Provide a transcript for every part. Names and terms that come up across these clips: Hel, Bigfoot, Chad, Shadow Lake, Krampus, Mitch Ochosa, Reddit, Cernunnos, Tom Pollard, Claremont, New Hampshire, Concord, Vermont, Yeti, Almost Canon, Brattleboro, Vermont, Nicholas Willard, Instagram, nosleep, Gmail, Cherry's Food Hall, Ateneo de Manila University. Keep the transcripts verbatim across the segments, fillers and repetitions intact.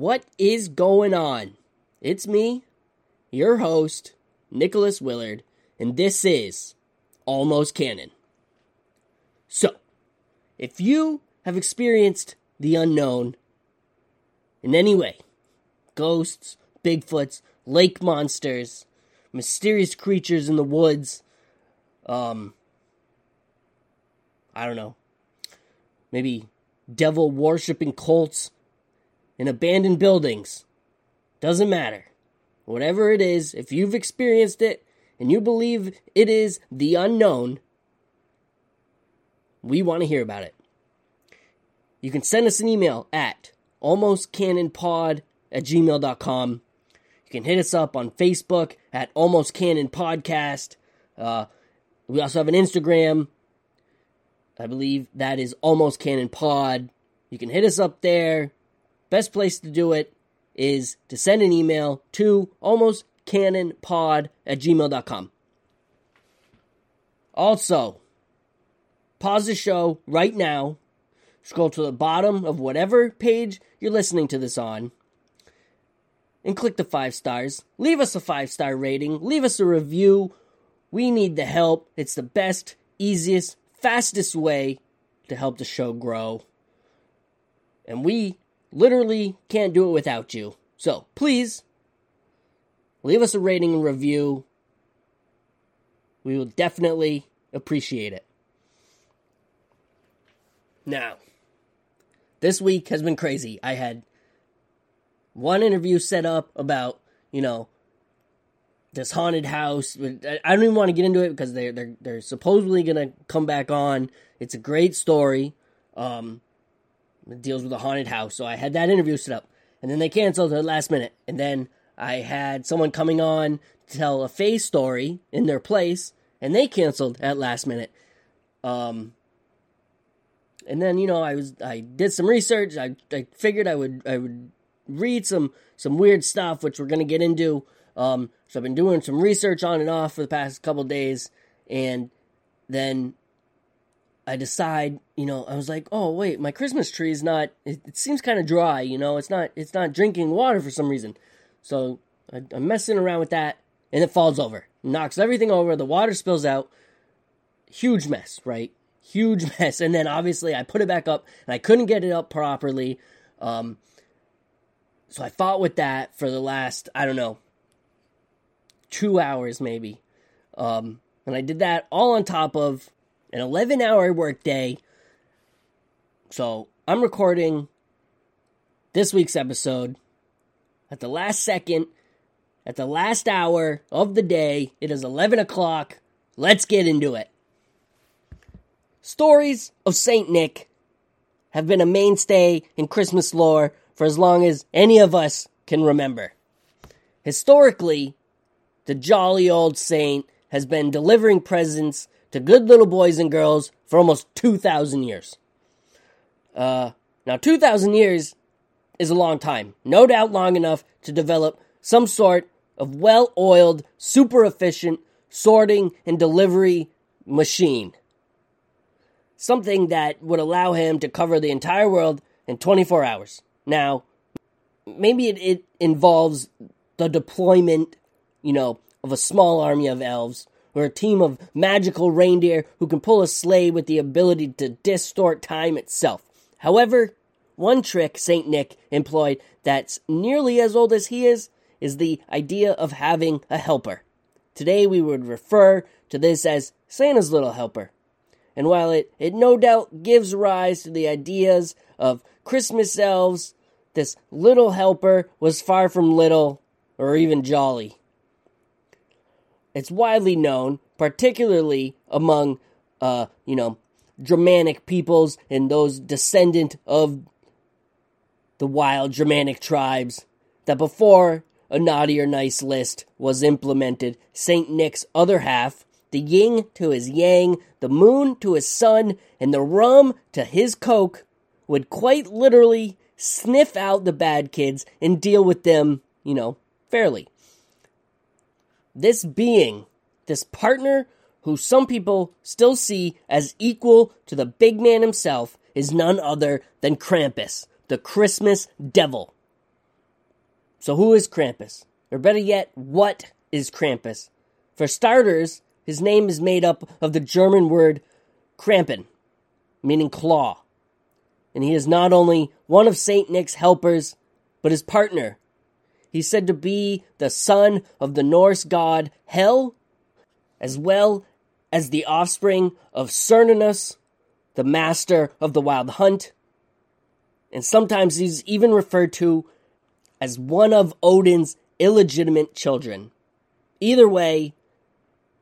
What is going on? It's me, your host, Nicholas Willard, and this is Almost Canon. So, if you have experienced the unknown in any way, ghosts, Bigfoots, lake monsters, mysterious creatures in the woods, um, I don't know, maybe devil-worshipping cults in abandoned buildings, doesn't matter. Whatever it is, if you've experienced it and you believe it is the unknown, we want to hear about it. You can send us an email at almost canon pod at gmail dot com. You can hit us up on Facebook at Almost Canon Podcast. Uh, we also have an Instagram. I believe that is Almost Canon Pod. You can hit us up there. Best place to do it is to send an email to almost canon pod at gmail dot com. Also, pause the show right now. Scroll to the bottom of whatever page you're listening to this on and click the five stars. Leave us a five-star rating. Leave us a review. We need the help. It's the best, easiest, fastest way to help the show grow. And we literally can't do it without you. So, please, leave us a rating and review. We will definitely appreciate it. Now, this week has been crazy. I had one interview set up about, you know, this haunted house. I don't even want to get into it because they're, they're, they're supposedly going to come back on. It's a great story. Um... It deals with a haunted house, so I had that interview set up, and then they canceled it at the last minute, and then I had someone coming on to tell a fae story in their place, and they canceled at last minute, um, and then, you know, I was, I did some research, I, I figured I would, I would read some, some weird stuff, which we're gonna get into, um, so I've been doing some research on and off for the past couple days, and then I decide, you know, I was like, oh, wait, my Christmas tree is not, it, it seems kind of dry, you know, it's not, it's not drinking water for some reason. So I, I'm messing around with that, and it falls over, knocks everything over, the water spills out, huge mess, right, huge mess, and then obviously I put it back up, and I couldn't get it up properly, um, so I fought with that for the last, I don't know, two hours maybe, um, and I did that all on top of an eleven-hour work day. So, I'm recording this week's episode at the last second, at the last hour of the day. It is eleven o'clock. Let's get into it. Stories of Saint Nick have been a mainstay in Christmas lore for as long as any of us can remember. Historically, the jolly old saint has been delivering presents to good little boys and girls for almost two thousand years. Uh, now, two thousand years is a long time. No doubt long enough to develop some sort of well-oiled, super-efficient sorting and delivery machine. Something that would allow him to cover the entire world in twenty-four hours. Now, maybe it, it involves the deployment, you know, of a small army of elves, or a team of magical reindeer who can pull a sleigh with the ability to distort time itself. However, one trick Saint Nick employed that's nearly as old as he is, is the idea of having a helper. Today we would refer to this as Santa's Little Helper. And while it, it no doubt gives rise to the ideas of Christmas elves, this little helper was far from little or even jolly. It's widely known, particularly among, uh, you know, Germanic peoples and those descendant of the wild Germanic tribes, that before a naughty or nice list was implemented, Saint Nick's other half, the yin to his yang, the moon to his sun, and the rum to his coke, would quite literally sniff out the bad kids and deal with them, you know, fairly. This being, this partner who some people still see as equal to the big man himself, is none other than Krampus, the Christmas devil. So who is Krampus? Or better yet, what is Krampus? For starters, his name is made up of the German word Krampen, meaning claw. And he is not only one of Saint Nick's helpers, but his partner. He's said to be the son of the Norse god Hel, as well as the offspring of Cernunnos, the master of the wild hunt. And sometimes he's even referred to as one of Odin's illegitimate children. Either way,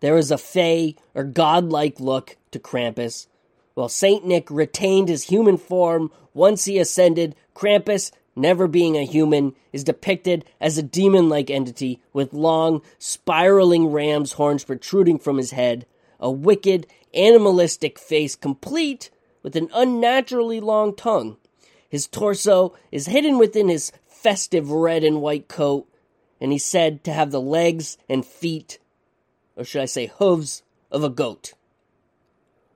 there is a fey or godlike look to Krampus. While Saint Nick retained his human form once he ascended, Krampus, never being a human, is depicted as a demon-like entity with long, spiraling ram's horns protruding from his head, a wicked, animalistic face complete with an unnaturally long tongue. His torso is hidden within his festive red and white coat, and he's said to have the legs and feet, or should I say hooves, of a goat.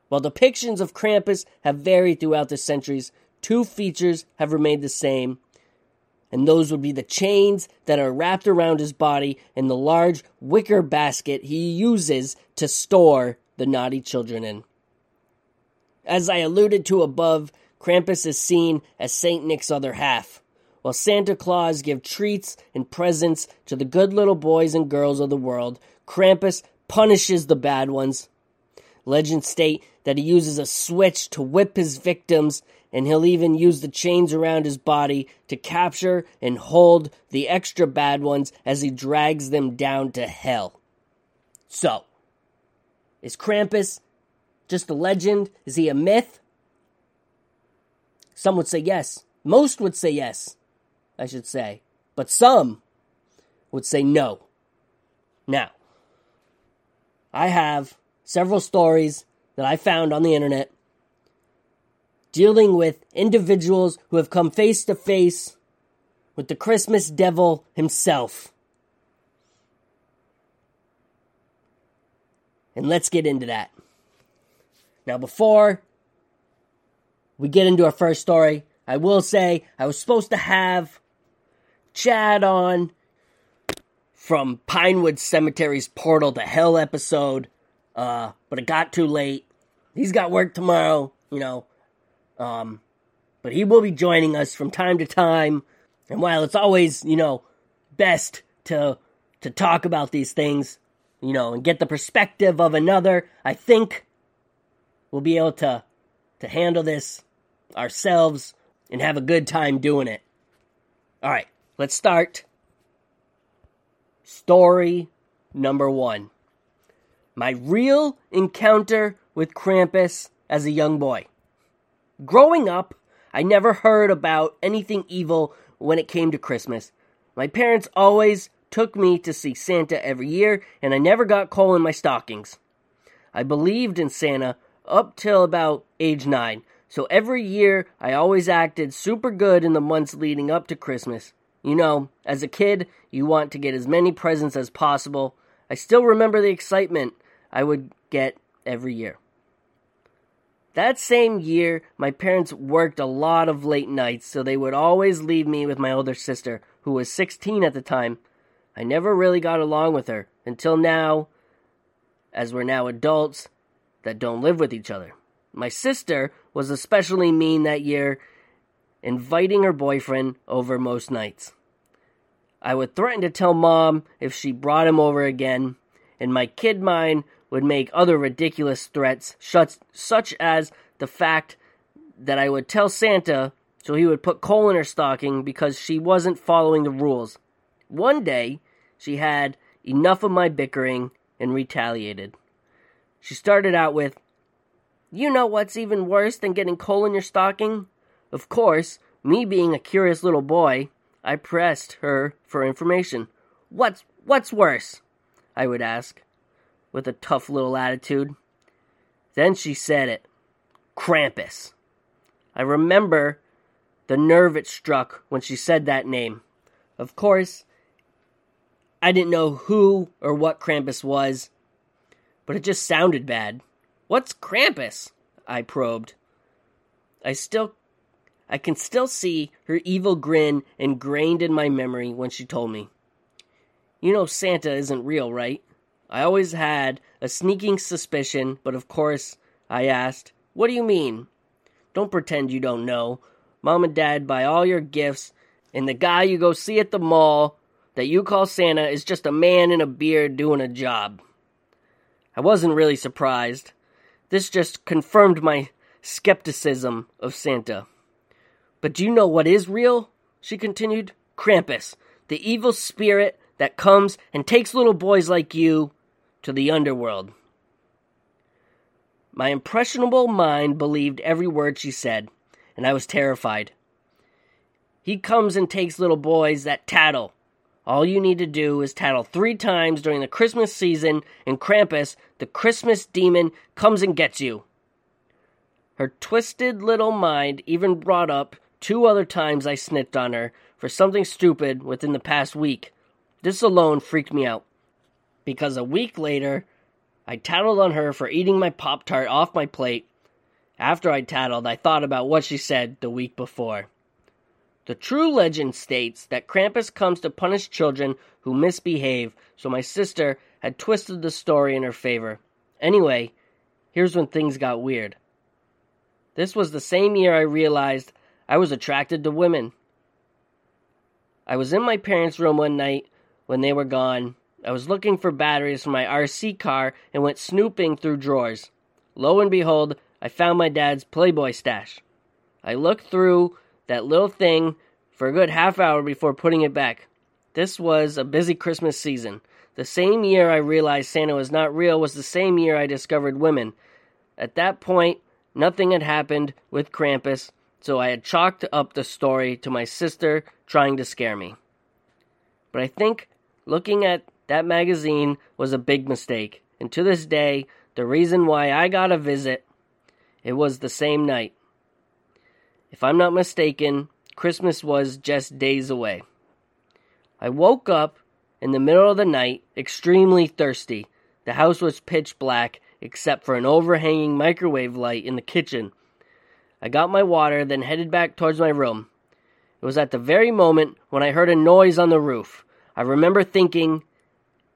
While depictions of Krampus have varied throughout the centuries, two features have remained the same, and those would be the chains that are wrapped around his body and the large wicker basket he uses to store the naughty children in. As I alluded to above, Krampus is seen as Saint Nick's other half, while Santa Claus gives treats and presents to the good little boys and girls of the world. Krampus punishes the bad ones. Legends state that he uses a switch to whip his victims, and he'll even use the chains around his body to capture and hold the extra bad ones as he drags them down to hell. So, is Krampus just a legend? Is he a myth? Some would say yes. Most would say yes, I should say. But some would say no. Now, I have several stories that I found on the internet dealing with individuals who have come face to face with the Christmas devil himself. And let's get into that. Now, before we get into our first story, I will say I was supposed to have Chad on from Pinewood Cemetery's Portal to Hell episode, uh, but it got too late. He's got work tomorrow, you know. Um, but he will be joining us from time to time. And while it's always, you know, best to, to talk about these things, you know, and get the perspective of another, I think we'll be able to, to handle this ourselves and have a good time doing it. All right, let's start. Story number one. My real encounter with Krampus as a young boy. Growing up, I never heard about anything evil when it came to Christmas. My parents always took me to see Santa every year, and I never got coal in my stockings. I believed in Santa up till about age nine, so every year I always acted super good in the months leading up to Christmas. You know, as a kid, you want to get as many presents as possible. I still remember the excitement I would get every year. That same year, my parents worked a lot of late nights, so they would always leave me with my older sister, who was sixteen at the time. I never really got along with her, until now, as we're now adults that don't live with each other. My sister was especially mean that year, inviting her boyfriend over most nights. I would threaten to tell Mom if she brought him over again, and my kid mind would make other ridiculous threats, such as the fact that I would tell Santa so he would put coal in her stocking because she wasn't following the rules. One day, she had enough of my bickering and retaliated. She started out with, "You know what's even worse than getting coal in your stocking?" Of course, me being a curious little boy, I pressed her for information. What's, what's worse?" I would ask, with a tough little attitude. Then she said it. Krampus. I remember the nerve it struck when she said that name. Of course, I didn't know who or what Krampus was, but it just sounded bad. "What's Krampus?" I probed. I still, I can still see her evil grin ingrained in my memory when she told me. You know Santa isn't real, right? I always had a sneaking suspicion, but of course, I asked, what do you mean? Don't pretend you don't know. Mom and Dad buy all your gifts, and the guy you go see at the mall that you call Santa is just a man in a beard doing a job. I wasn't really surprised. This just confirmed my skepticism of Santa. But do you know what is real? She continued. Krampus, the evil spirit that comes and takes little boys like you to the underworld. My impressionable mind believed every word she said, and I was terrified. He comes and takes little boys that tattle. All you need to do is tattle three times during the Christmas season, and Krampus, the Christmas demon, comes and gets you. Her twisted little mind even brought up two other times I snitched on her for something stupid within the past week. This alone freaked me out, because a week later, I tattled on her for eating my Pop-Tart off my plate. After I tattled, I thought about what she said the week before. The true legend states that Krampus comes to punish children who misbehave, so my sister had twisted the story in her favor. Anyway, here's when things got weird. This was the same year I realized I was attracted to women. I was in my parents' room one night when they were gone. I was looking for batteries for my R C car and went snooping through drawers. Lo and behold, I found my dad's Playboy stash. I looked through that little thing for a good half hour before putting it back. This was a busy Christmas season. The same year I realized Santa was not real was the same year I discovered women. At that point, nothing had happened with Krampus, so I had chalked up the story to my sister trying to scare me. But I think looking at that magazine was a big mistake, and to this day, the reason why I got a visit, it was the same night. If I'm not mistaken, Christmas was just days away. I woke up in the middle of the night, extremely thirsty. The house was pitch black, except for an overhanging microwave light in the kitchen. I got my water, then headed back towards my room. It was at the very moment when I heard a noise on the roof. I remember thinking,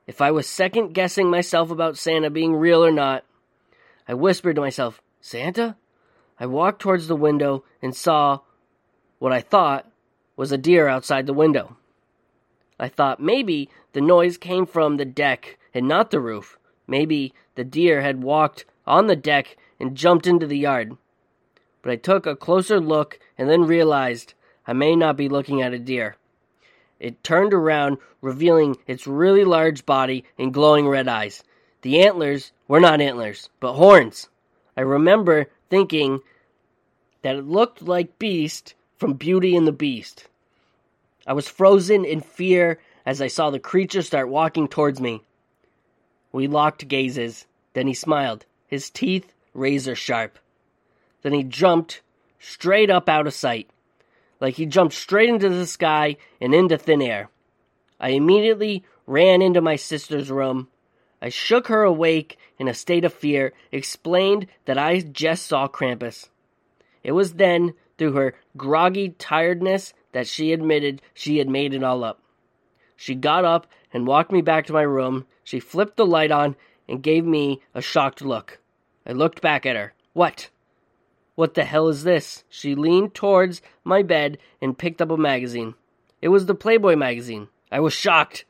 if I was second-guessing myself about Santa being real or not, I whispered to myself, Santa? I walked towards the window and saw what I thought was a deer outside the window. I thought maybe the noise came from the deck and not the roof. Maybe the deer had walked on the deck and jumped into the yard. But I took a closer look and then realized I may not be looking at a deer. It turned around, revealing its really large body and glowing red eyes. The antlers were not antlers, but horns. I remember thinking that it looked like Beast from Beauty and the Beast. I was frozen in fear as I saw the creature start walking towards me. We locked gazes. Then he smiled, his teeth razor sharp. Then he jumped straight up out of sight. Like he jumped straight into the sky and into thin air. I immediately ran into my sister's room. I shook her awake in a state of fear, explained that I just saw Krampus. It was then, through her groggy tiredness, that she admitted she had made it all up. She got up and walked me back to my room. She flipped the light on and gave me a shocked look. I looked back at her. What? What the hell is this? She leaned towards my bed and picked up a magazine. It was the Playboy magazine. I was shocked.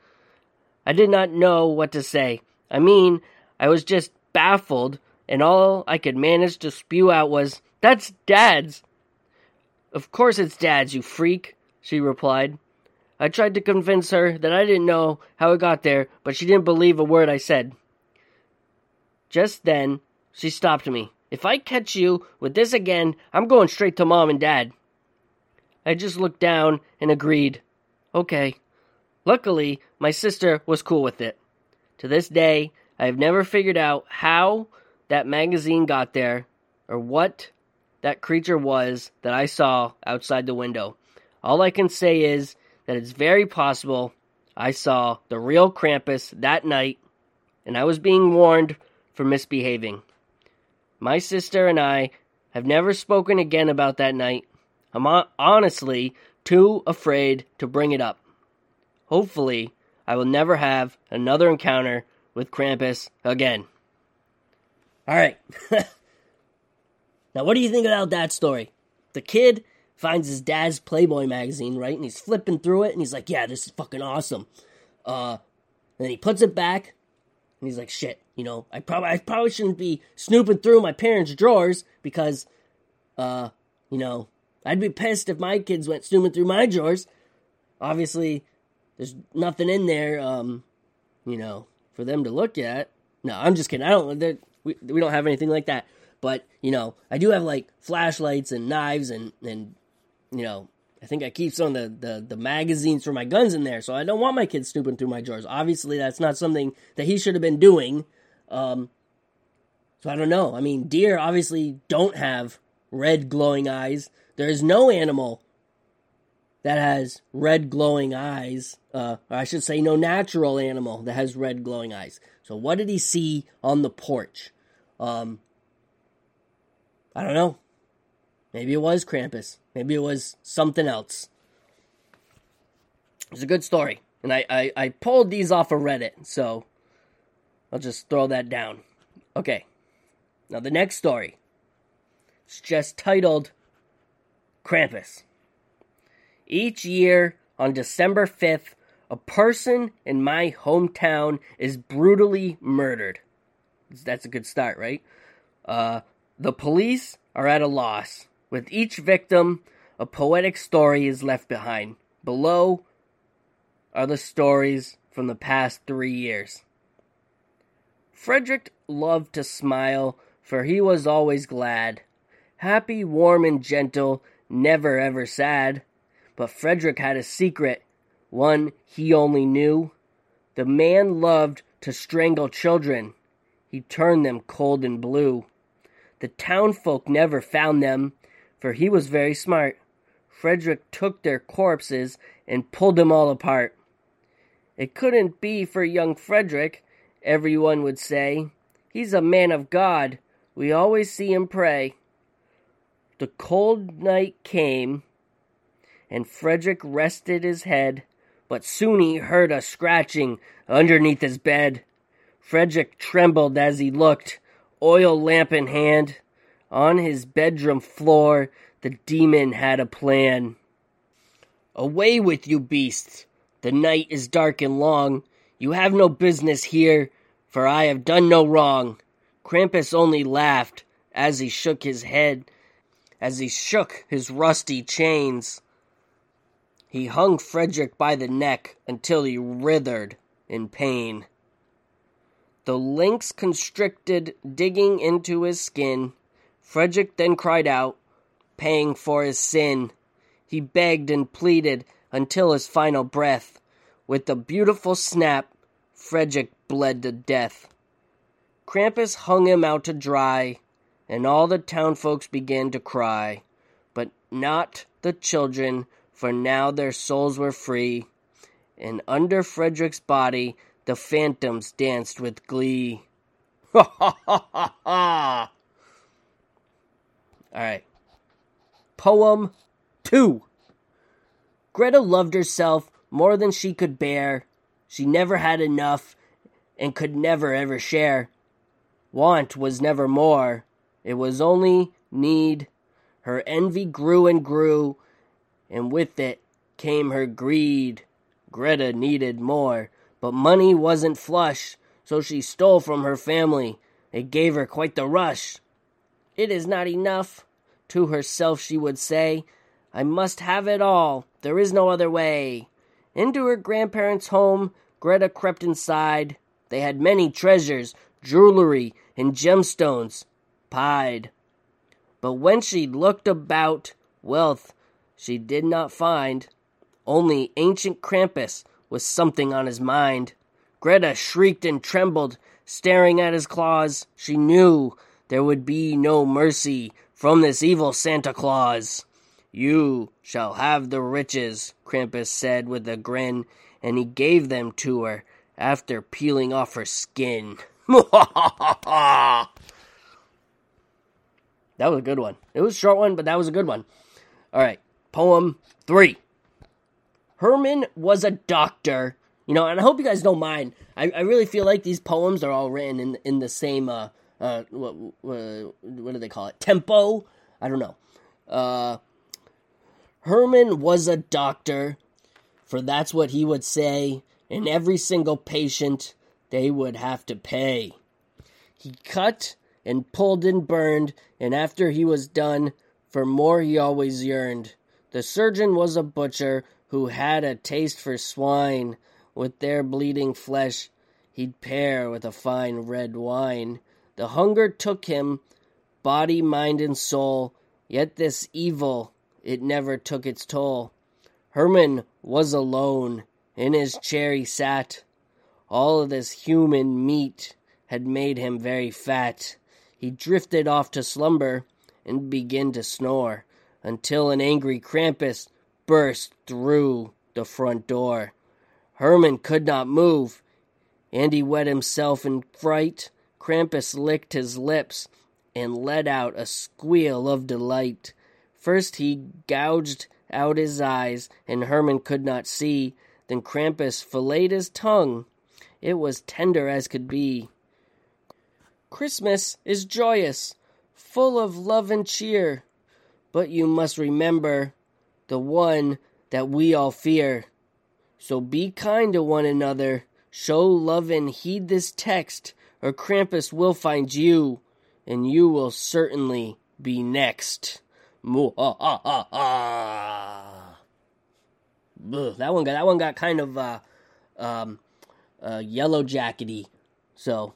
I did not know what to say. I mean, I was just baffled, and all I could manage to spew out was, That's Dad's! Of course it's Dad's, you freak, she replied. I tried to convince her that I didn't know how it got there, but she didn't believe a word I said. Just then, she stopped me. If I catch you with this again, I'm going straight to Mom and Dad. I just looked down and agreed. Okay. Luckily, my sister was cool with it. To this day, I have never figured out how that magazine got there or what that creature was that I saw outside the window. All I can say is that it's very possible I saw the real Krampus that night, and I was being warned for misbehaving. My sister and I have never spoken again about that night. I'm honestly too afraid to bring it up. Hopefully, I will never have another encounter with Krampus again. Alright. Now, what do you think about that story? The kid finds his dad's Playboy magazine, right? And he's flipping through it, and he's like, yeah, this is fucking awesome. Uh, and then he puts it back, and he's like, shit, you know, I probably I probably shouldn't be snooping through my parents' drawers because, uh, you know, I'd be pissed if my kids went snooping through my drawers. Obviously, there's nothing in there, um, you know, for them to look at. No, I'm just kidding. I don't, we, we don't have anything like that. But, you know, I do have, like, flashlights and knives and, and you know, I think I keep some of the, the, the magazines for my guns in there, so I don't want my kids snooping through my drawers. Obviously, that's not something that he should have been doing. Um, so I don't know. I mean, deer obviously don't have red glowing eyes. There is no animal that has red glowing eyes. Uh, or I should say no natural animal that has red glowing eyes. So what did he see on the porch? Um... I don't know. Maybe it was Krampus. Maybe it was something else. It's a good story. And I, I, I pulled these off of Reddit, so I'll just throw that down. Okay. Now the next story. It's just titled Krampus. Each year on December fifth, a person in my hometown is brutally murdered. That's a good start, right? Uh... The police are at a loss. With each victim, a poetic story is left behind. Below are the stories from the past three years. Frederick loved to smile, for he was always glad. Happy, warm, and gentle, never ever sad. But Frederick had a secret, one he only knew. The man loved to strangle children. He turned them cold and blue. The townfolk never found them, for he was very smart. Frederick took their corpses and pulled them all apart. It couldn't be for young Frederick, everyone would say. He's a man of God. We always see him pray. The cold night came, and Frederick rested his head, but soon he heard a scratching underneath his bed. Frederick trembled as he looked. Oil lamp in hand, on his bedroom floor, the demon had a plan. Away with you, beasts! The night is dark and long. You have no business here, for I have done no wrong. Krampus only laughed as he shook his head, as he shook his rusty chains. He hung Frederick by the neck until he writhed in pain. The lynx constricted, digging into his skin. Frederick then cried out, paying for his sin. He begged and pleaded until his final breath. With a beautiful snap, Frederick bled to death. Krampus hung him out to dry, and all the townfolks began to cry. But not the children, for now their souls were free. And under Frederick's body, the phantoms danced with glee. Ha ha ha ha ha! Alright. Poem two. Greta loved herself more than she could bear. She never had enough and could never ever share. Want was never more. It was only need. Her envy grew and grew, and with it came her greed. Greta needed more. But money wasn't flush, so she stole from her family. It gave her quite the rush. It is not enough, to herself she would say. I must have it all, there is no other way. Into her grandparents' home, Greta crept inside. They had many treasures, jewelry, and gemstones, pied. But when she looked about, wealth she did not find. Only ancient Krampus was something on his mind. Greta shrieked and trembled, staring at his claws. She knew there would be no mercy from this evil Santa Claus. You shall have the riches, Krampus said with a grin, and he gave them to her after peeling off her skin. That was a good one. It was a short one, but that was a good one. All right, Poem three. Herman was a doctor. You know, and I hope you guys don't mind. I, I really feel like these poems are all written in in the same, uh, uh, what, what, what do they call it? Tempo? I don't know. Uh, Herman was a doctor, for that's what he would say, and every single patient they would have to pay. He cut and pulled and burned, and after he was done, for more he always yearned. The surgeon was a butcher who had a taste for swine. With their bleeding flesh, he'd pair with a fine red wine. The hunger took him, body, mind, and soul, yet this evil, it never took its toll. Herman was alone, in his chair he sat. All of this human meat had made him very fat. He drifted off to slumber, and began to snore, until an angry Krampus burst through the front door. Herman could not move, and he wet himself in fright. Krampus licked his lips and let out a squeal of delight. First he gouged out his eyes, and Herman could not see. Then Krampus filleted his tongue. It was tender as could be. Christmas is joyous, full of love and cheer. But you must remember the one that we all fear. So be kind to one another, show love and heed this text, or Krampus will find you, and you will certainly be next. That one got that one got kind of uh, um, uh, yellow jackety. So,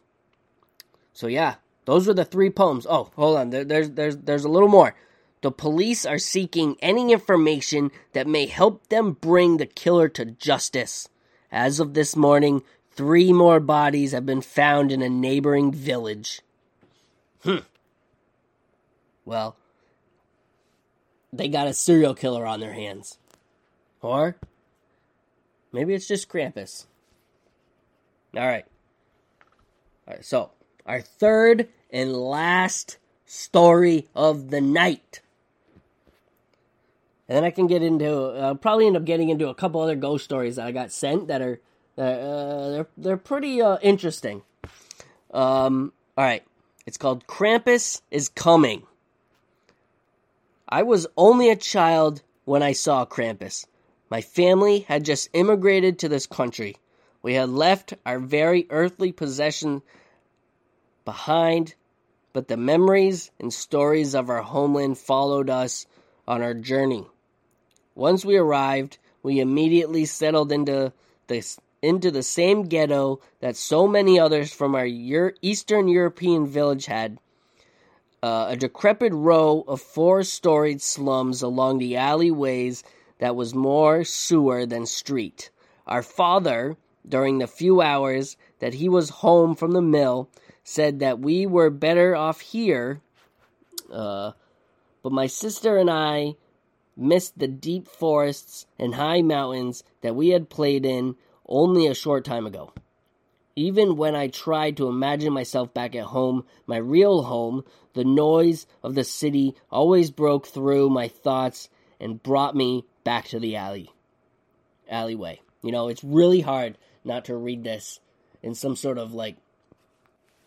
so yeah, those were the three poems. Oh, hold on, there, there's there's there's a little more. The police are seeking any information that may help them bring the killer to justice. As of this morning, three more bodies have been found in a neighboring village. Hmm. Well, they got a serial killer on their hands. Or, maybe it's just Krampus. Alright. Alright, so, our third and last story of the night. And then I can get into, I'll uh, probably end up getting into a couple other ghost stories that I got sent that are, uh, they're they're pretty uh, interesting. Um, all right, it's called Krampus is Coming. I was only a child when I saw Krampus. My family had just immigrated to this country. We had left our very earthly possession behind, but the memories and stories of our homeland followed us on our journey. Once we arrived, we immediately settled into the, into the same ghetto that so many others from our Euro- Eastern European village had. Uh, a decrepit row of four-storied slums along the alleyways that was more sewer than street. Our father, during the few hours that he was home from the mill, said that we were better off here, uh, but my sister and I missed the deep forests and high mountains that we had played in only a short time ago. Even when I tried to imagine myself back at home, my real home, the noise of the city always broke through my thoughts and brought me back to the alley, alleyway. You know, it's really hard not to read this in some sort of, like,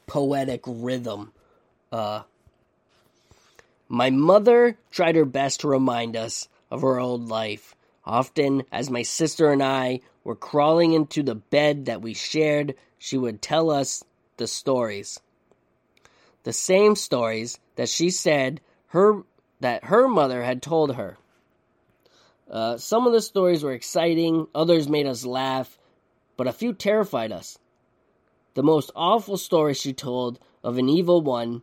poetic rhythm. Uh, my mother tried her best to remind us of her old life. Often, as my sister and I were crawling into the bed that we shared, she would tell us the stories. The same stories that she said her that her mother had told her. Uh, some of the stories were exciting, others made us laugh, but a few terrified us. The most awful story she told of an evil one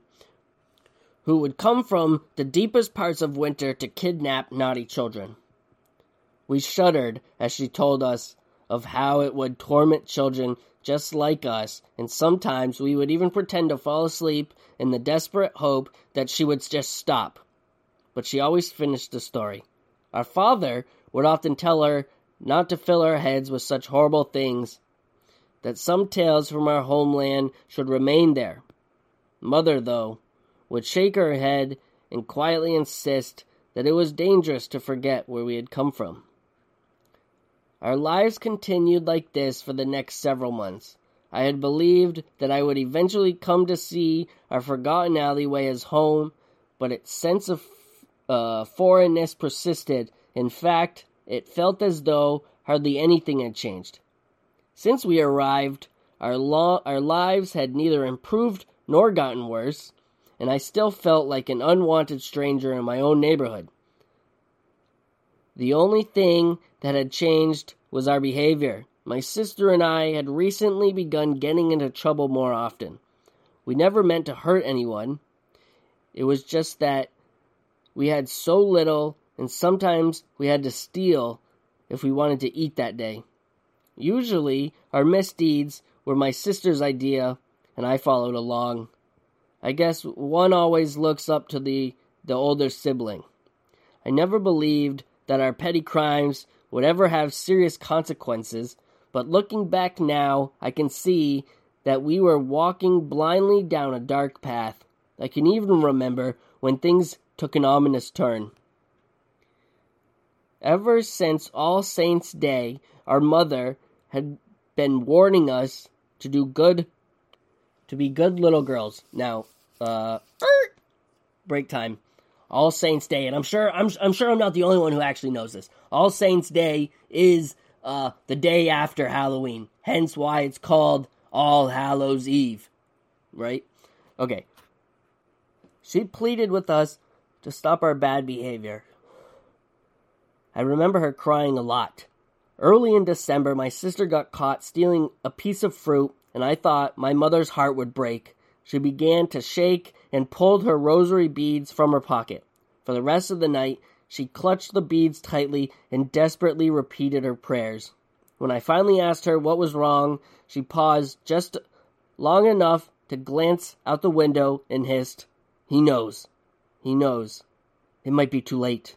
who would come from the deepest parts of winter to kidnap naughty children. We shuddered as she told us of how it would torment children just like us, and sometimes we would even pretend to fall asleep in the desperate hope that she would just stop. But she always finished the story. Our father would often tell her not to fill our heads with such horrible things, that some tales from our homeland should remain there. Mother, though, would shake her head and quietly insist that it was dangerous to forget where we had come from. Our lives continued like this for the next several months. I had believed that I would eventually come to see our forgotten alleyway as home, but its sense of uh, foreignness persisted. In fact, it felt as though hardly anything had changed. Since we arrived, our, lo- our lives had neither improved nor gotten worse, and I still felt like an unwanted stranger in my own neighborhood. The only thing that had changed was our behavior. My sister and I had recently begun getting into trouble more often. We never meant to hurt anyone. It was just that we had so little, and sometimes we had to steal if we wanted to eat that day. Usually, our misdeeds were my sister's idea, and I followed along. I guess one always looks up to the, the older sibling. I never believed that our petty crimes would ever have serious consequences, but looking back now, I can see that we were walking blindly down a dark path. I can even remember when things took an ominous turn. Ever since All Saints' Day, our mother had been warning us to do good, to be good little girls. Now, uh, break time. All Saints' Day, and I'm sure I'm I'm sure I'm not the only one who actually knows this. All Saints' Day is uh, the day after Halloween, hence why it's called All Hallows' Eve, right? Okay. She pleaded with us to stop our bad behavior. I remember her crying a lot. Early in December, my sister got caught stealing a piece of fruit, and I thought my mother's heart would break. She began to shake and pulled her rosary beads from her pocket. For the rest of the night, she clutched the beads tightly and desperately repeated her prayers. When I finally asked her what was wrong, she paused just long enough to glance out the window and hissed, "He knows. He knows. It might be too late."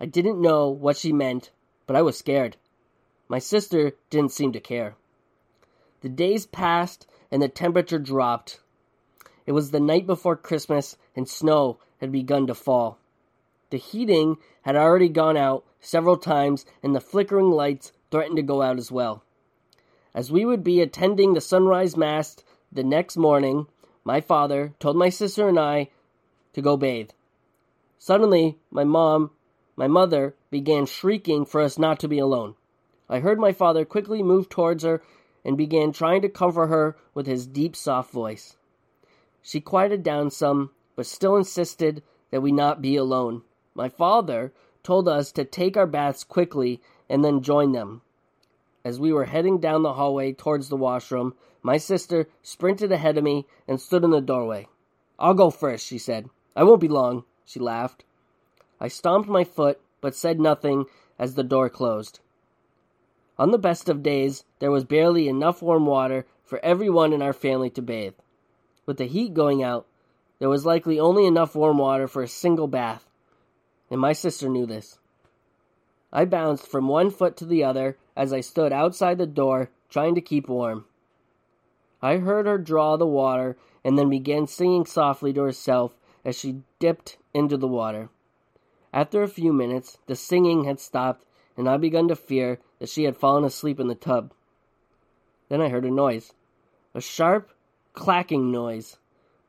I didn't know what she meant, but I was scared. My sister didn't seem to care. The days passed and the temperature dropped. It was the night before Christmas, and snow had begun to fall. The heating had already gone out several times, and the flickering lights threatened to go out as well. As we would be attending the sunrise mass the next morning, my father told my sister and I to go bathe. Suddenly, my mom, my mother, began shrieking for us not to be alone. I heard my father quickly move towards her and began trying to comfort her with his deep, soft voice. She quieted down some, but still insisted that we not be alone. My father told us to take our baths quickly and then join them. As we were heading down the hallway towards the washroom, my sister sprinted ahead of me and stood in the doorway. "I'll go first," she said. "I won't be long," she laughed. I stomped my foot, but said nothing as the door closed. On the best of days, there was barely enough warm water for everyone in our family to bathe. With the heat going out, there was likely only enough warm water for a single bath, and my sister knew this. I bounced from one foot to the other as I stood outside the door, trying to keep warm. I heard her draw the water and then began singing softly to herself as she dipped into the water. After a few minutes, the singing had stopped, and I began to fear that she had fallen asleep in the tub. Then I heard a noise, a sharp, clacking noise,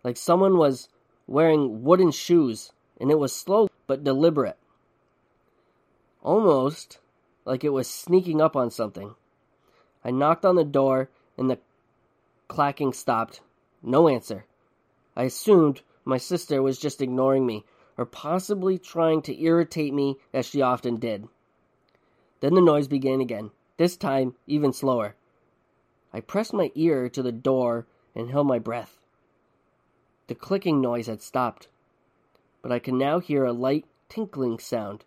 like someone was wearing wooden shoes, and it was slow but deliberate, almost like it was sneaking up on something. I knocked on the door, and the clacking stopped. No answer. I assumed my sister was just ignoring me, or possibly trying to irritate me as she often did. Then the noise began again, this time even slower. I pressed my ear to the door and held my breath. The clicking noise had stopped, but I could now hear a light tinkling sound,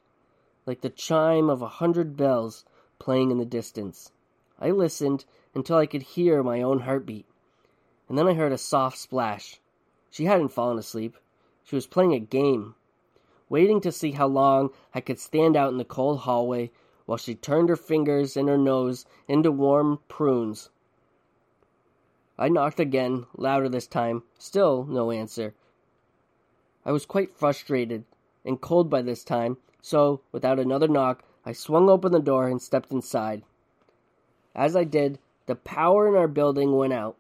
like the chime of a hundred bells playing in the distance. I listened until I could hear my own heartbeat, and then I heard a soft splash. She hadn't fallen asleep. She was playing a game, waiting to see how long I could stand out in the cold hallway while she turned her fingers and her nose into warm prunes. I knocked again, louder this time. Still no answer. I was quite frustrated and cold by this time, so, without another knock, I swung open the door and stepped inside. As I did, the power in our building went out.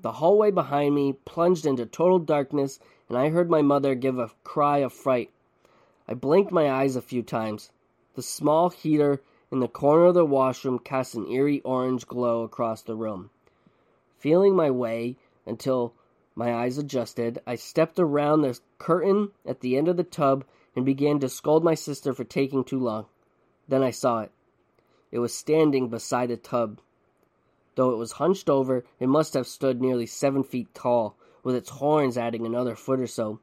The hallway behind me plunged into total darkness, and I heard my mother give a cry of fright. I blinked my eyes a few times. The small heater in the corner of the washroom cast an eerie orange glow across the room. Feeling my way until my eyes adjusted, I stepped around the curtain at the end of the tub and began to scold my sister for taking too long. Then I saw it. It was standing beside the tub. Though it was hunched over, it must have stood nearly seven feet tall, with its horns adding another foot or so.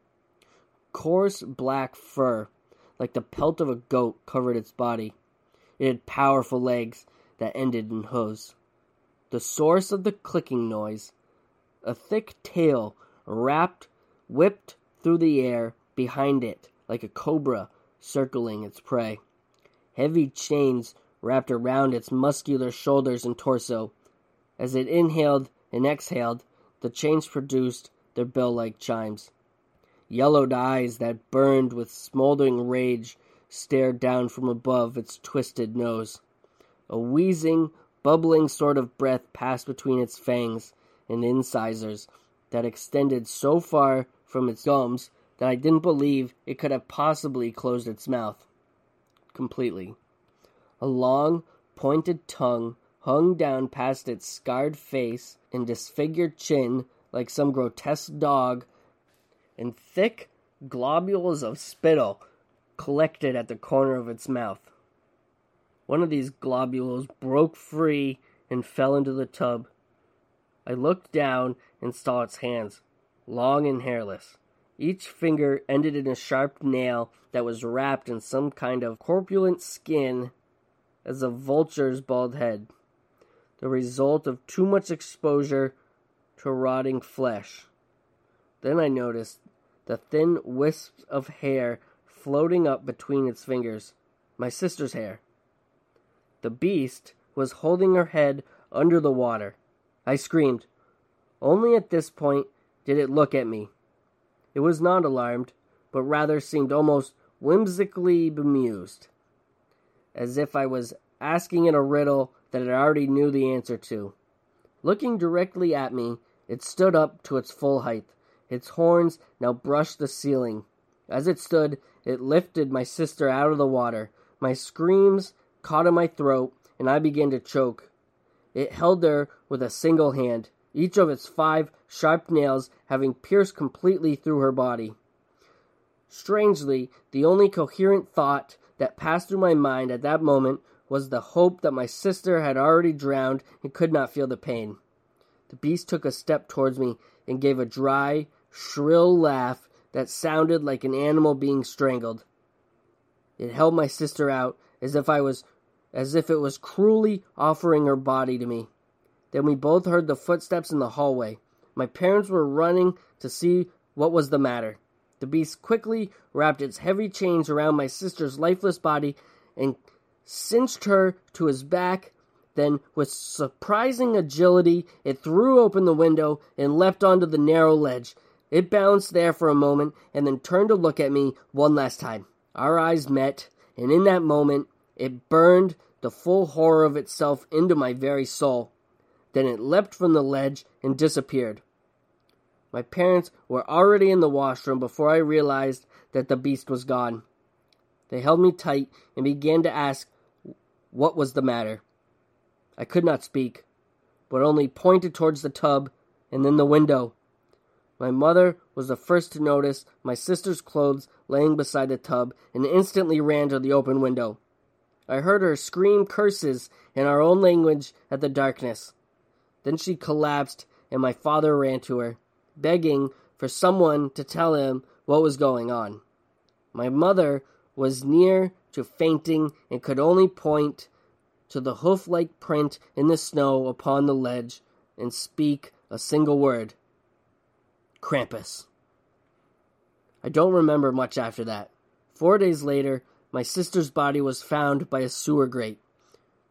Coarse black fur, like the pelt of a goat, covered its body. It had powerful legs that ended in hooves. The source of the clicking noise, a thick tail wrapped, whipped through the air behind it, like a cobra circling its prey. Heavy chains wrapped around its muscular shoulders and torso. As it inhaled and exhaled, the chains produced their bell-like chimes. Yellowed eyes that burned with smoldering rage stared down from above its twisted nose. A wheezing, bubbling sort of breath passed between its fangs and incisors that extended so far from its gums that I didn't believe it could have possibly closed its mouth completely. A long, pointed tongue hung down past its scarred face and disfigured chin like some grotesque dog, and thick globules of spittle collected at the corner of its mouth. One of these globules broke free and fell into the tub. I looked down and saw its hands, long and hairless. Each finger ended in a sharp nail that was wrapped in some kind of corpulent skin as a vulture's bald head, the result of too much exposure to rotting flesh. Then I noticed the thin wisps of hair floating up between its fingers, my sister's hair. The beast was holding her head under the water. I screamed. Only at this point did it look at me. It was not alarmed, but rather seemed almost whimsically bemused, as if I was asking it a riddle that it already knew the answer to. Looking directly at me, it stood up to its full height. Its horns now brushed the ceiling. As it stood, it lifted my sister out of the water. My screams caught in my throat, and I began to choke. It held her with a single hand, each of its five sharp nails having pierced completely through her body. Strangely, the only coherent thought that passed through my mind at that moment was the hope that my sister had already drowned and could not feel the pain. The beast took a step towards me and gave a dry, shrill laugh that sounded like an animal being strangled. It held my sister out as if I was, as if it was cruelly offering her body to me. Then we both heard the footsteps in the hallway. My parents were running to see what was the matter. The beast quickly wrapped its heavy chains around my sister's lifeless body and cinched her to his back. Then, with surprising agility, it threw open the window and leapt onto the narrow ledge. It bounced there for a moment, and then turned to look at me one last time. Our eyes met, and in that moment, it burned the full horror of itself into my very soul. Then it leapt from the ledge and disappeared. My parents were already in the washroom before I realized that the beast was gone. They held me tight and began to ask what was the matter. I could not speak, but only pointed towards the tub and then the window. My mother was the first to notice my sister's clothes laying beside the tub and instantly ran to the open window. I heard her scream curses in our own language at the darkness. Then she collapsed and my father ran to her, begging for someone to tell him what was going on. My mother was near to fainting and could only point to the hoof-like print in the snow upon the ledge and speak a single word. Krampus. I don't remember much after that. Four days later, my sister's body was found by a sewer grate.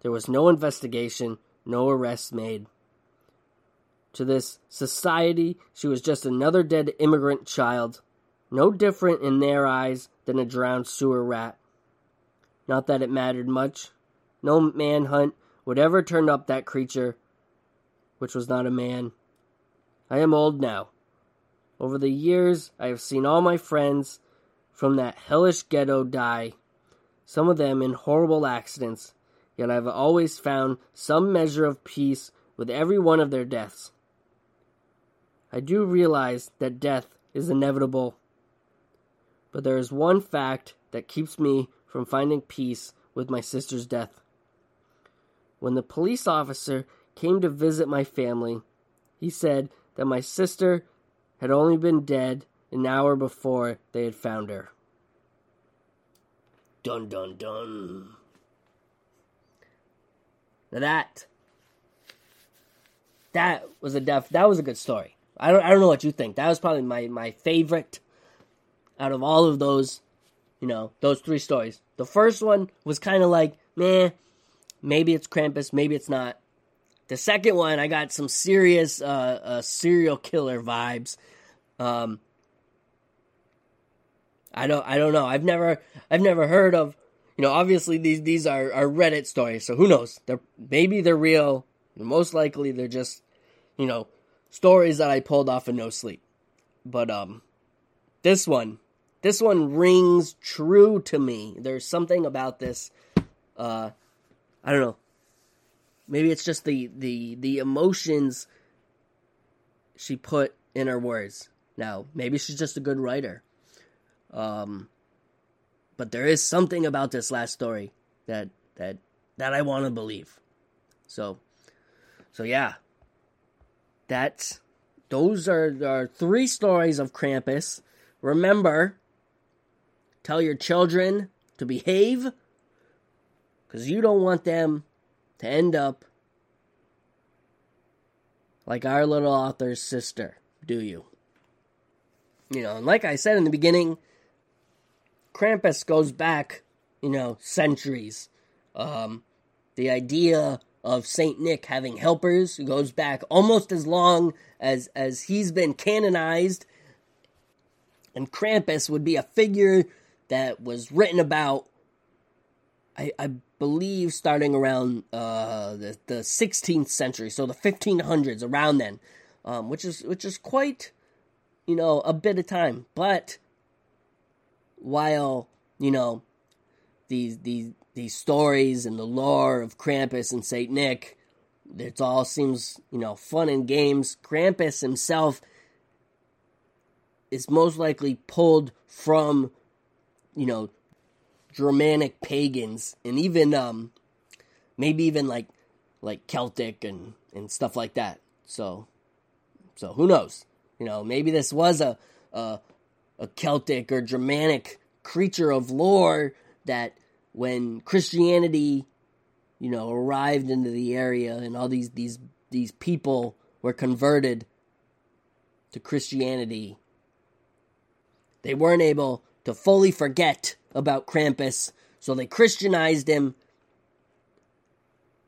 There was no investigation, no arrests made. To this society, she was just another dead immigrant child, no different in their eyes than a drowned sewer rat. Not that it mattered much. No manhunt would ever turn up that creature, which was not a man. I am old now. Over the years, I have seen all my friends from that hellish ghetto die, some of them in horrible accidents, yet I have always found some measure of peace with every one of their deaths. I do realize that death is inevitable, but there is one fact that keeps me from finding peace with my sister's death. When the police officer came to visit my family, he said that my sister had only been dead an hour before they had found her. Dun dun dun. Now that that was a def, that was a good story. I don't I don't know what you think. That was probably my, my favorite out of all of those, you know, those three stories. The first one was kind of like, meh, maybe it's Krampus, maybe it's not. The second one, I got some serious uh, uh, serial killer vibes. Um, I don't, I don't know. I've never, I've never heard of. You know, obviously these these are, are Reddit stories, so who knows? They're maybe they're real. Most likely they're just, you know, stories that I pulled off of No Sleep. But um, this one, this one rings true to me. There's something about this. Uh, I don't know. Maybe it's just the, the, the emotions she put in her words. Now, maybe she's just a good writer. Um, but there is something about this last story that that that I want to believe. So, so yeah. That's, those are, are three stories of Krampus. Remember, tell your children to behave, because you don't want them to end up like our little author's sister, do you? You know, and like I said in the beginning, Krampus goes back, you know, centuries. Um, the idea of Saint Nick having helpers goes back almost as long as, as he's been canonized. And Krampus would be a figure that was written about, I, I believe, starting around uh, the, the sixteenth century, so the fifteen hundreds, around then, um, which is which is quite, you know, a bit of time. But while, you know, these these these stories and the lore of Krampus and Saint Nick, it all seems, you know, fun and games. Krampus himself is most likely pulled from, you know, Germanic pagans, and even um, maybe even like like Celtic and, and stuff like that. So, so who knows? You know, maybe this was a a, a Celtic or Germanic creature of lore that, when Christianity, you know, arrived into the area and all these these these people were converted to Christianity, they weren't able to fully forget about Krampus, so they Christianized him,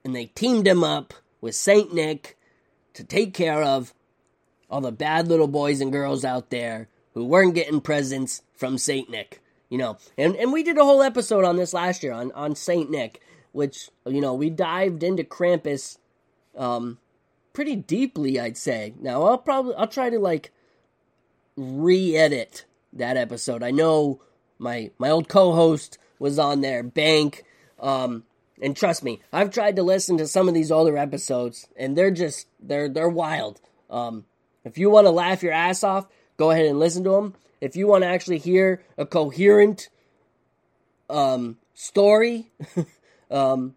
and they teamed him up with Saint Nick to take care of all the bad little boys and girls out there who weren't getting presents from Saint Nick, you know. And and we did a whole episode on this last year, on, on Saint Nick, which, you know, we dived into Krampus um, pretty deeply, I'd say. Now, I'll probably, I'll try to, like, re-edit that episode. I know My my old co-host was on there, Bank, um, and trust me, I've tried to listen to some of these older episodes, and they're just, they're they're wild. Um, if you want to laugh your ass off, go ahead and listen to them. If you want to actually hear a coherent um, story, um,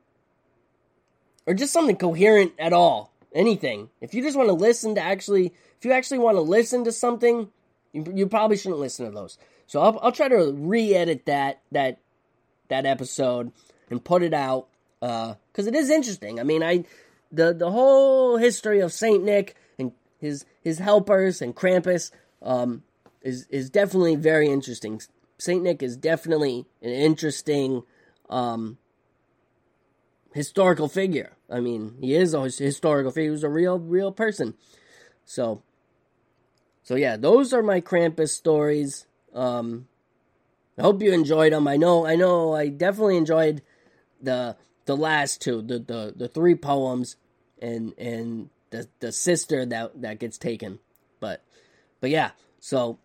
or just something coherent at all, anything, if you just want to listen to actually, if you actually want to listen to something, you, you probably shouldn't listen to those. So I'll, I'll try to re-edit that that that episode and put it out, because uh, it is interesting. I mean, I the the whole history of Saint Nick and his his helpers and Krampus um, is is definitely very interesting. Saint Nick is definitely an interesting um, historical figure. I mean, he is a historical figure. He was a real real person. So so yeah, those are my Krampus stories. Um, I hope you enjoyed them. I know, I know, I definitely enjoyed the the last two, the the, the three poems, and and the the sister that that gets taken. But but yeah, so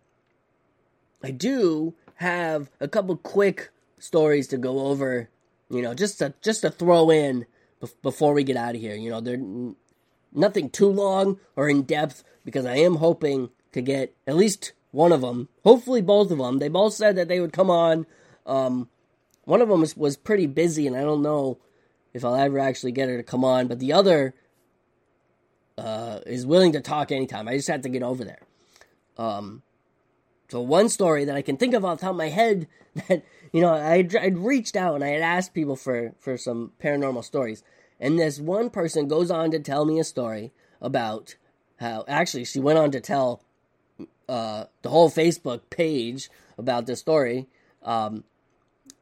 I do have a couple quick stories to go over, you know, just to just to throw in bef- before we get out of here. You know, they're n- nothing too long or in depth, because I am hoping to get at least one of them, hopefully both of them. They both said that they would come on. Um, one of them was, was pretty busy, and I don't know if I'll ever actually get her to come on, but the other uh, is willing to talk anytime. I just have to get over there. Um, so one story that I can think of off the top of my head that, you know, I I'd reached out and I had asked people for, for some paranormal stories, and this one person goes on to tell me a story about how, actually, she went on to tell Uh, the whole Facebook page about this story. Um,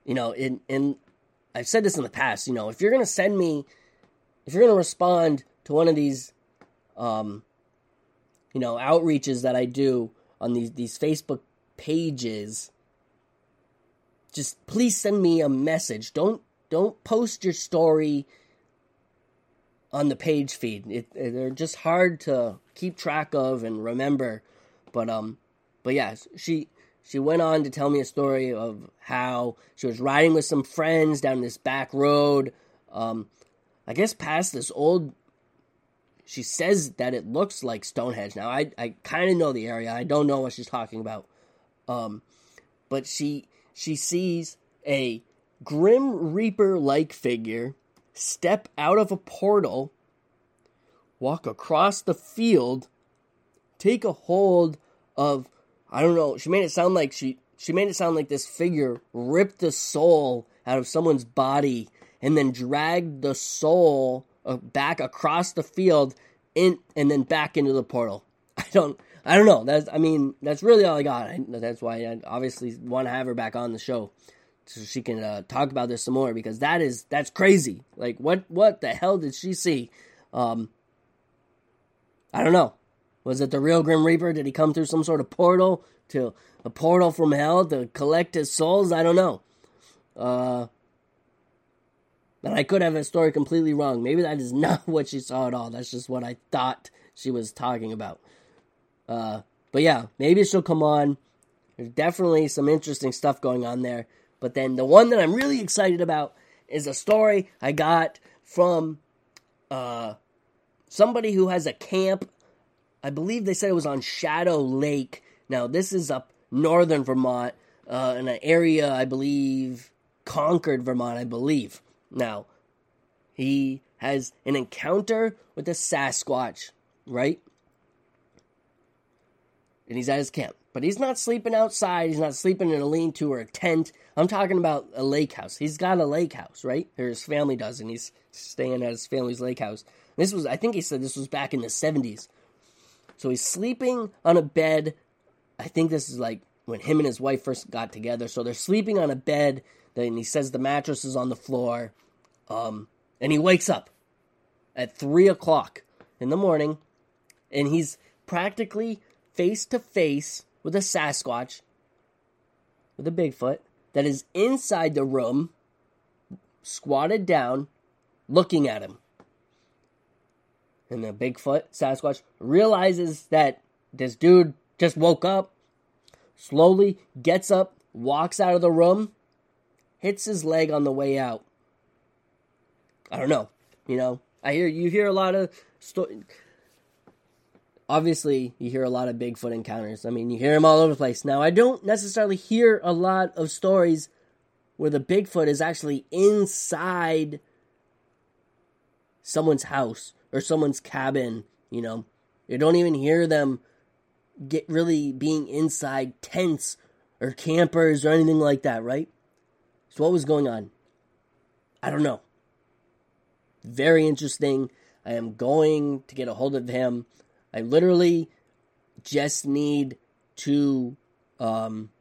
you know, and, and I've said this in the past, you know, if you're going to send me, if you're going to respond to one of these, um, you know, outreaches that I do on these, these Facebook pages, just please send me a message. Don't, don't post your story on the page feed. It, they're just hard to keep track of and remember. But, um, but yeah, she, she went on to tell me a story of how she was riding with some friends down this back road, um, I guess past this old, she says that it looks like Stonehenge. Now, I, I kind of know the area. I don't know what she's talking about. Um, but she, she sees a Grim Reaper-like figure step out of a portal, walk across the field, take a hold of, I don't know, she made it sound like she, she made it sound like this figure ripped the soul out of someone's body and then dragged the soul back across the field in, and then back into the portal. I don't, I don't know. That's, I mean, that's really all I got. I, that's why I obviously want to have her back on the show so she can uh, talk about this some more, because that is, that's crazy. Like, what, what the hell did she see? Um, I don't know. Was it the real Grim Reaper? Did he come through some sort of portal, to a portal from hell to collect his souls? I don't know. Uh, but I could have that story completely wrong. Maybe that is not what she saw at all. That's just what I thought she was talking about. Uh, but yeah, maybe she'll come on. There's definitely some interesting stuff going on there. But then the one that I'm really excited about is a story I got from uh, somebody who has a camp. I believe they said it was on Shadow Lake. Now, this is up northern Vermont, uh, in an area, I believe, Concord, Vermont, I believe. Now, he has an encounter with a Sasquatch, right? And he's at his camp. But he's not sleeping outside. He's not sleeping in a lean-to or a tent. I'm talking about a lake house. He's got a lake house, right? Or his family does, and he's staying at his family's lake house. This was, I think he said this was back in the seventies. So he's sleeping on a bed. I think this is like when him and his wife first got together. So they're sleeping on a bed. Then he says the mattress is on the floor. Um, and he wakes up at three o'clock in the morning. And he's practically face to face with a Sasquatch, with a Bigfoot, that is inside the room, squatted down, looking at him. And the Bigfoot, Sasquatch, realizes that this dude just woke up, slowly gets up, walks out of the room, hits his leg on the way out. I don't know. You know, I hear you hear a lot of... Sto- Obviously, you hear a lot of Bigfoot encounters. I mean, you hear them all over the place. Now, I don't necessarily hear a lot of stories where the Bigfoot is actually inside someone's house or someone's cabin, you know. You don't even hear them get really being inside tents or campers or anything like that, right? So what was going on? I don't know. Very interesting. I am going to get a hold of him. I literally just need to, um,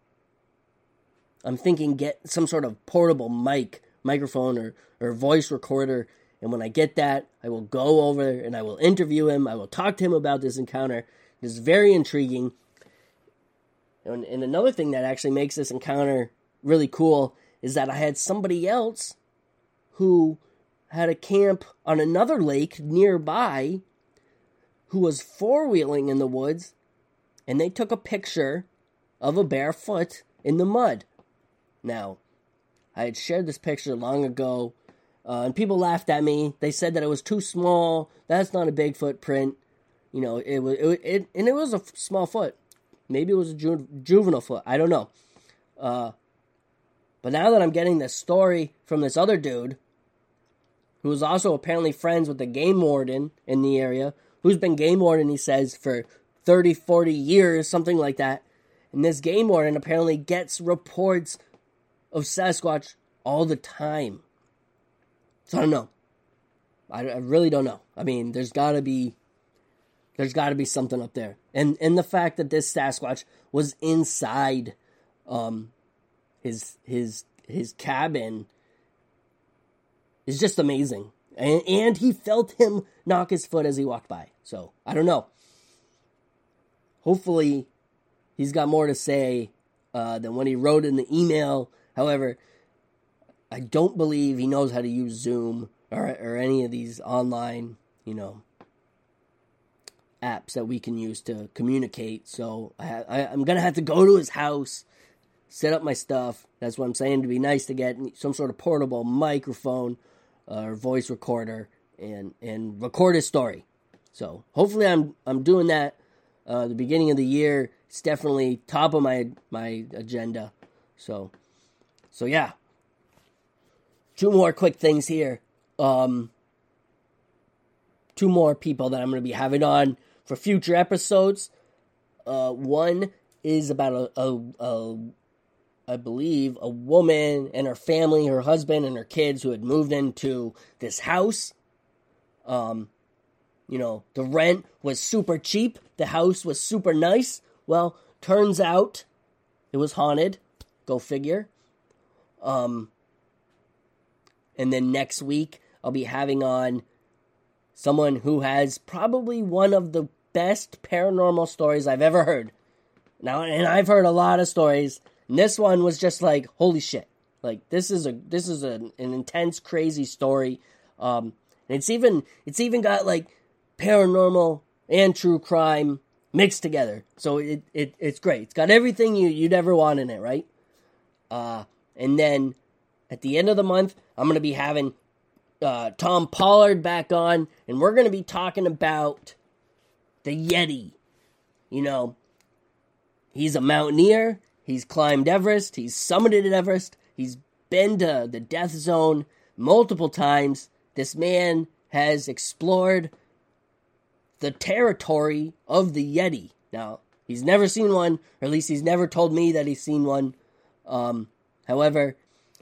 I'm thinking get some sort of portable mic, microphone or, or voice recorder. And when I get that, I will go over and I will interview him. I will talk to him about this encounter. It's very intriguing. And, and another thing that actually makes this encounter really cool is that I had somebody else who had a camp on another lake nearby who was four-wheeling in the woods, and they took a picture of a bare foot in the mud. Now, I had shared this picture long ago, uh, and people laughed at me. They said that it was too small. That's not a big footprint. You know, it was, it, it and it was a f- small foot. Maybe it was a ju- juvenile foot. I don't know. Uh, but now that I'm getting this story from this other dude, who was also apparently friends with the game warden in the area, who's been game warden, he says, for thirty, forty years, something like that. And this game warden apparently gets reports of Sasquatch all the time. So I don't know. I, I really don't know. I mean, there's got to be... There's got to be something up there. And and the fact that this Sasquatch was inside um, his his his cabin is just amazing. And, and he felt him knock his foot as he walked by. So, I don't know. Hopefully, he's got more to say uh, than what he wrote in the email. However, I don't believe he knows how to use Zoom or, or any of these online, you know, apps that we can use to communicate. So I, I, I'm going to have to go to his house, set up my stuff. That's what I'm saying. It'd be nice to get some sort of portable microphone uh, or voice recorder and, and record his story. So hopefully I'm I'm doing that. Uh, the beginning of the year, it's definitely top of my my agenda. So, so yeah. Two more quick things here. Um, two more people that I'm going to be having on for future episodes. Uh, one is about a, a, a, I believe, a woman and her family, her husband and her kids who had moved into this house. Um, you know, the rent was super cheap. The house was super nice. Well, turns out it was haunted. Go figure. Um, and then next week I'll be having on someone who has probably one of the best paranormal stories I've ever heard. Now, and I've heard a lot of stories. And this one was just like, holy shit. Like, this is a this is a, an intense, crazy story. Um, and it's even it's even got like paranormal and true crime mixed together. So it, it it's great. It's got everything you, you'd ever want in it, right? Uh, and then at the end of the month, I'm going to be having Uh, Tom Pollard back on, and we're going to be talking about the Yeti. You know, he's a mountaineer, he's climbed Everest, he's summited Everest, he's been to the death zone multiple times. This man has explored the territory of the Yeti. Now, he's never seen one, or at least he's never told me that he's seen one. Um, however,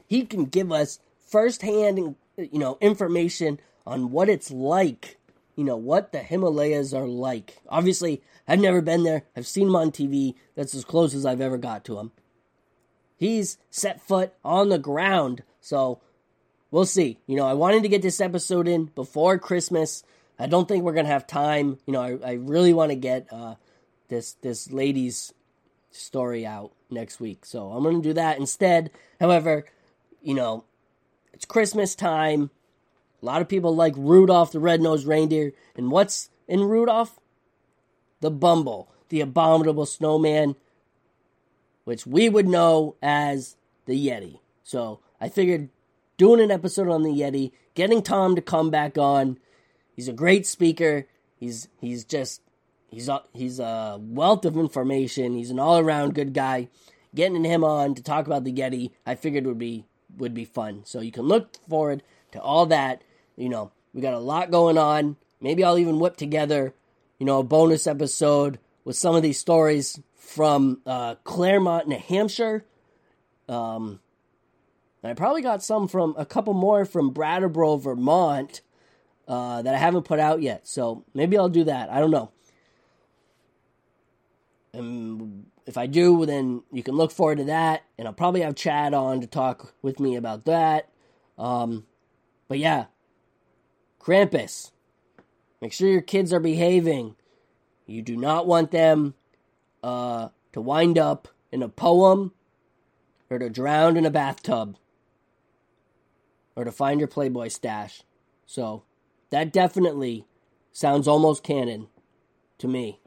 he can give us firsthand and you know, information on what it's like, you know, what the Himalayas are like. Obviously, I've never been there. I've seen him on T V. That's as close as I've ever got to him. He's set foot on the ground, so we'll see. You know, I wanted to get this episode in before Christmas. I don't think we're going to have time. You know, I, I really want to get uh, this this lady's story out next week, so I'm going to do that instead. However, you know, it's Christmas time. A lot of people like Rudolph the Red-Nosed Reindeer. And what's in Rudolph? The Bumble, the abominable snowman, which we would know as the Yeti. So I figured doing an episode on the Yeti, getting Tom to come back on. He's a great speaker. He's he's just, he's a, he's a wealth of information. He's an all-around good guy. Getting him on to talk about the Yeti, I figured would be would be fun. So you can look forward to all that. You know, we got a lot going on. Maybe I'll even whip together, you know, a bonus episode with some of these stories from uh, Claremont, New Hampshire. Um, I probably got some from, a couple more from Brattleboro, Vermont, uh, that I haven't put out yet. So maybe I'll do that. I don't know. And if I do, then you can look forward to that. And I'll probably have Chad on to talk with me about that. Um, but yeah, Krampus. Make sure your kids are behaving. You do not want them uh, to wind up in a poem, or to drown in a bathtub, or to find your Playboy stash. So, that definitely sounds almost canon to me.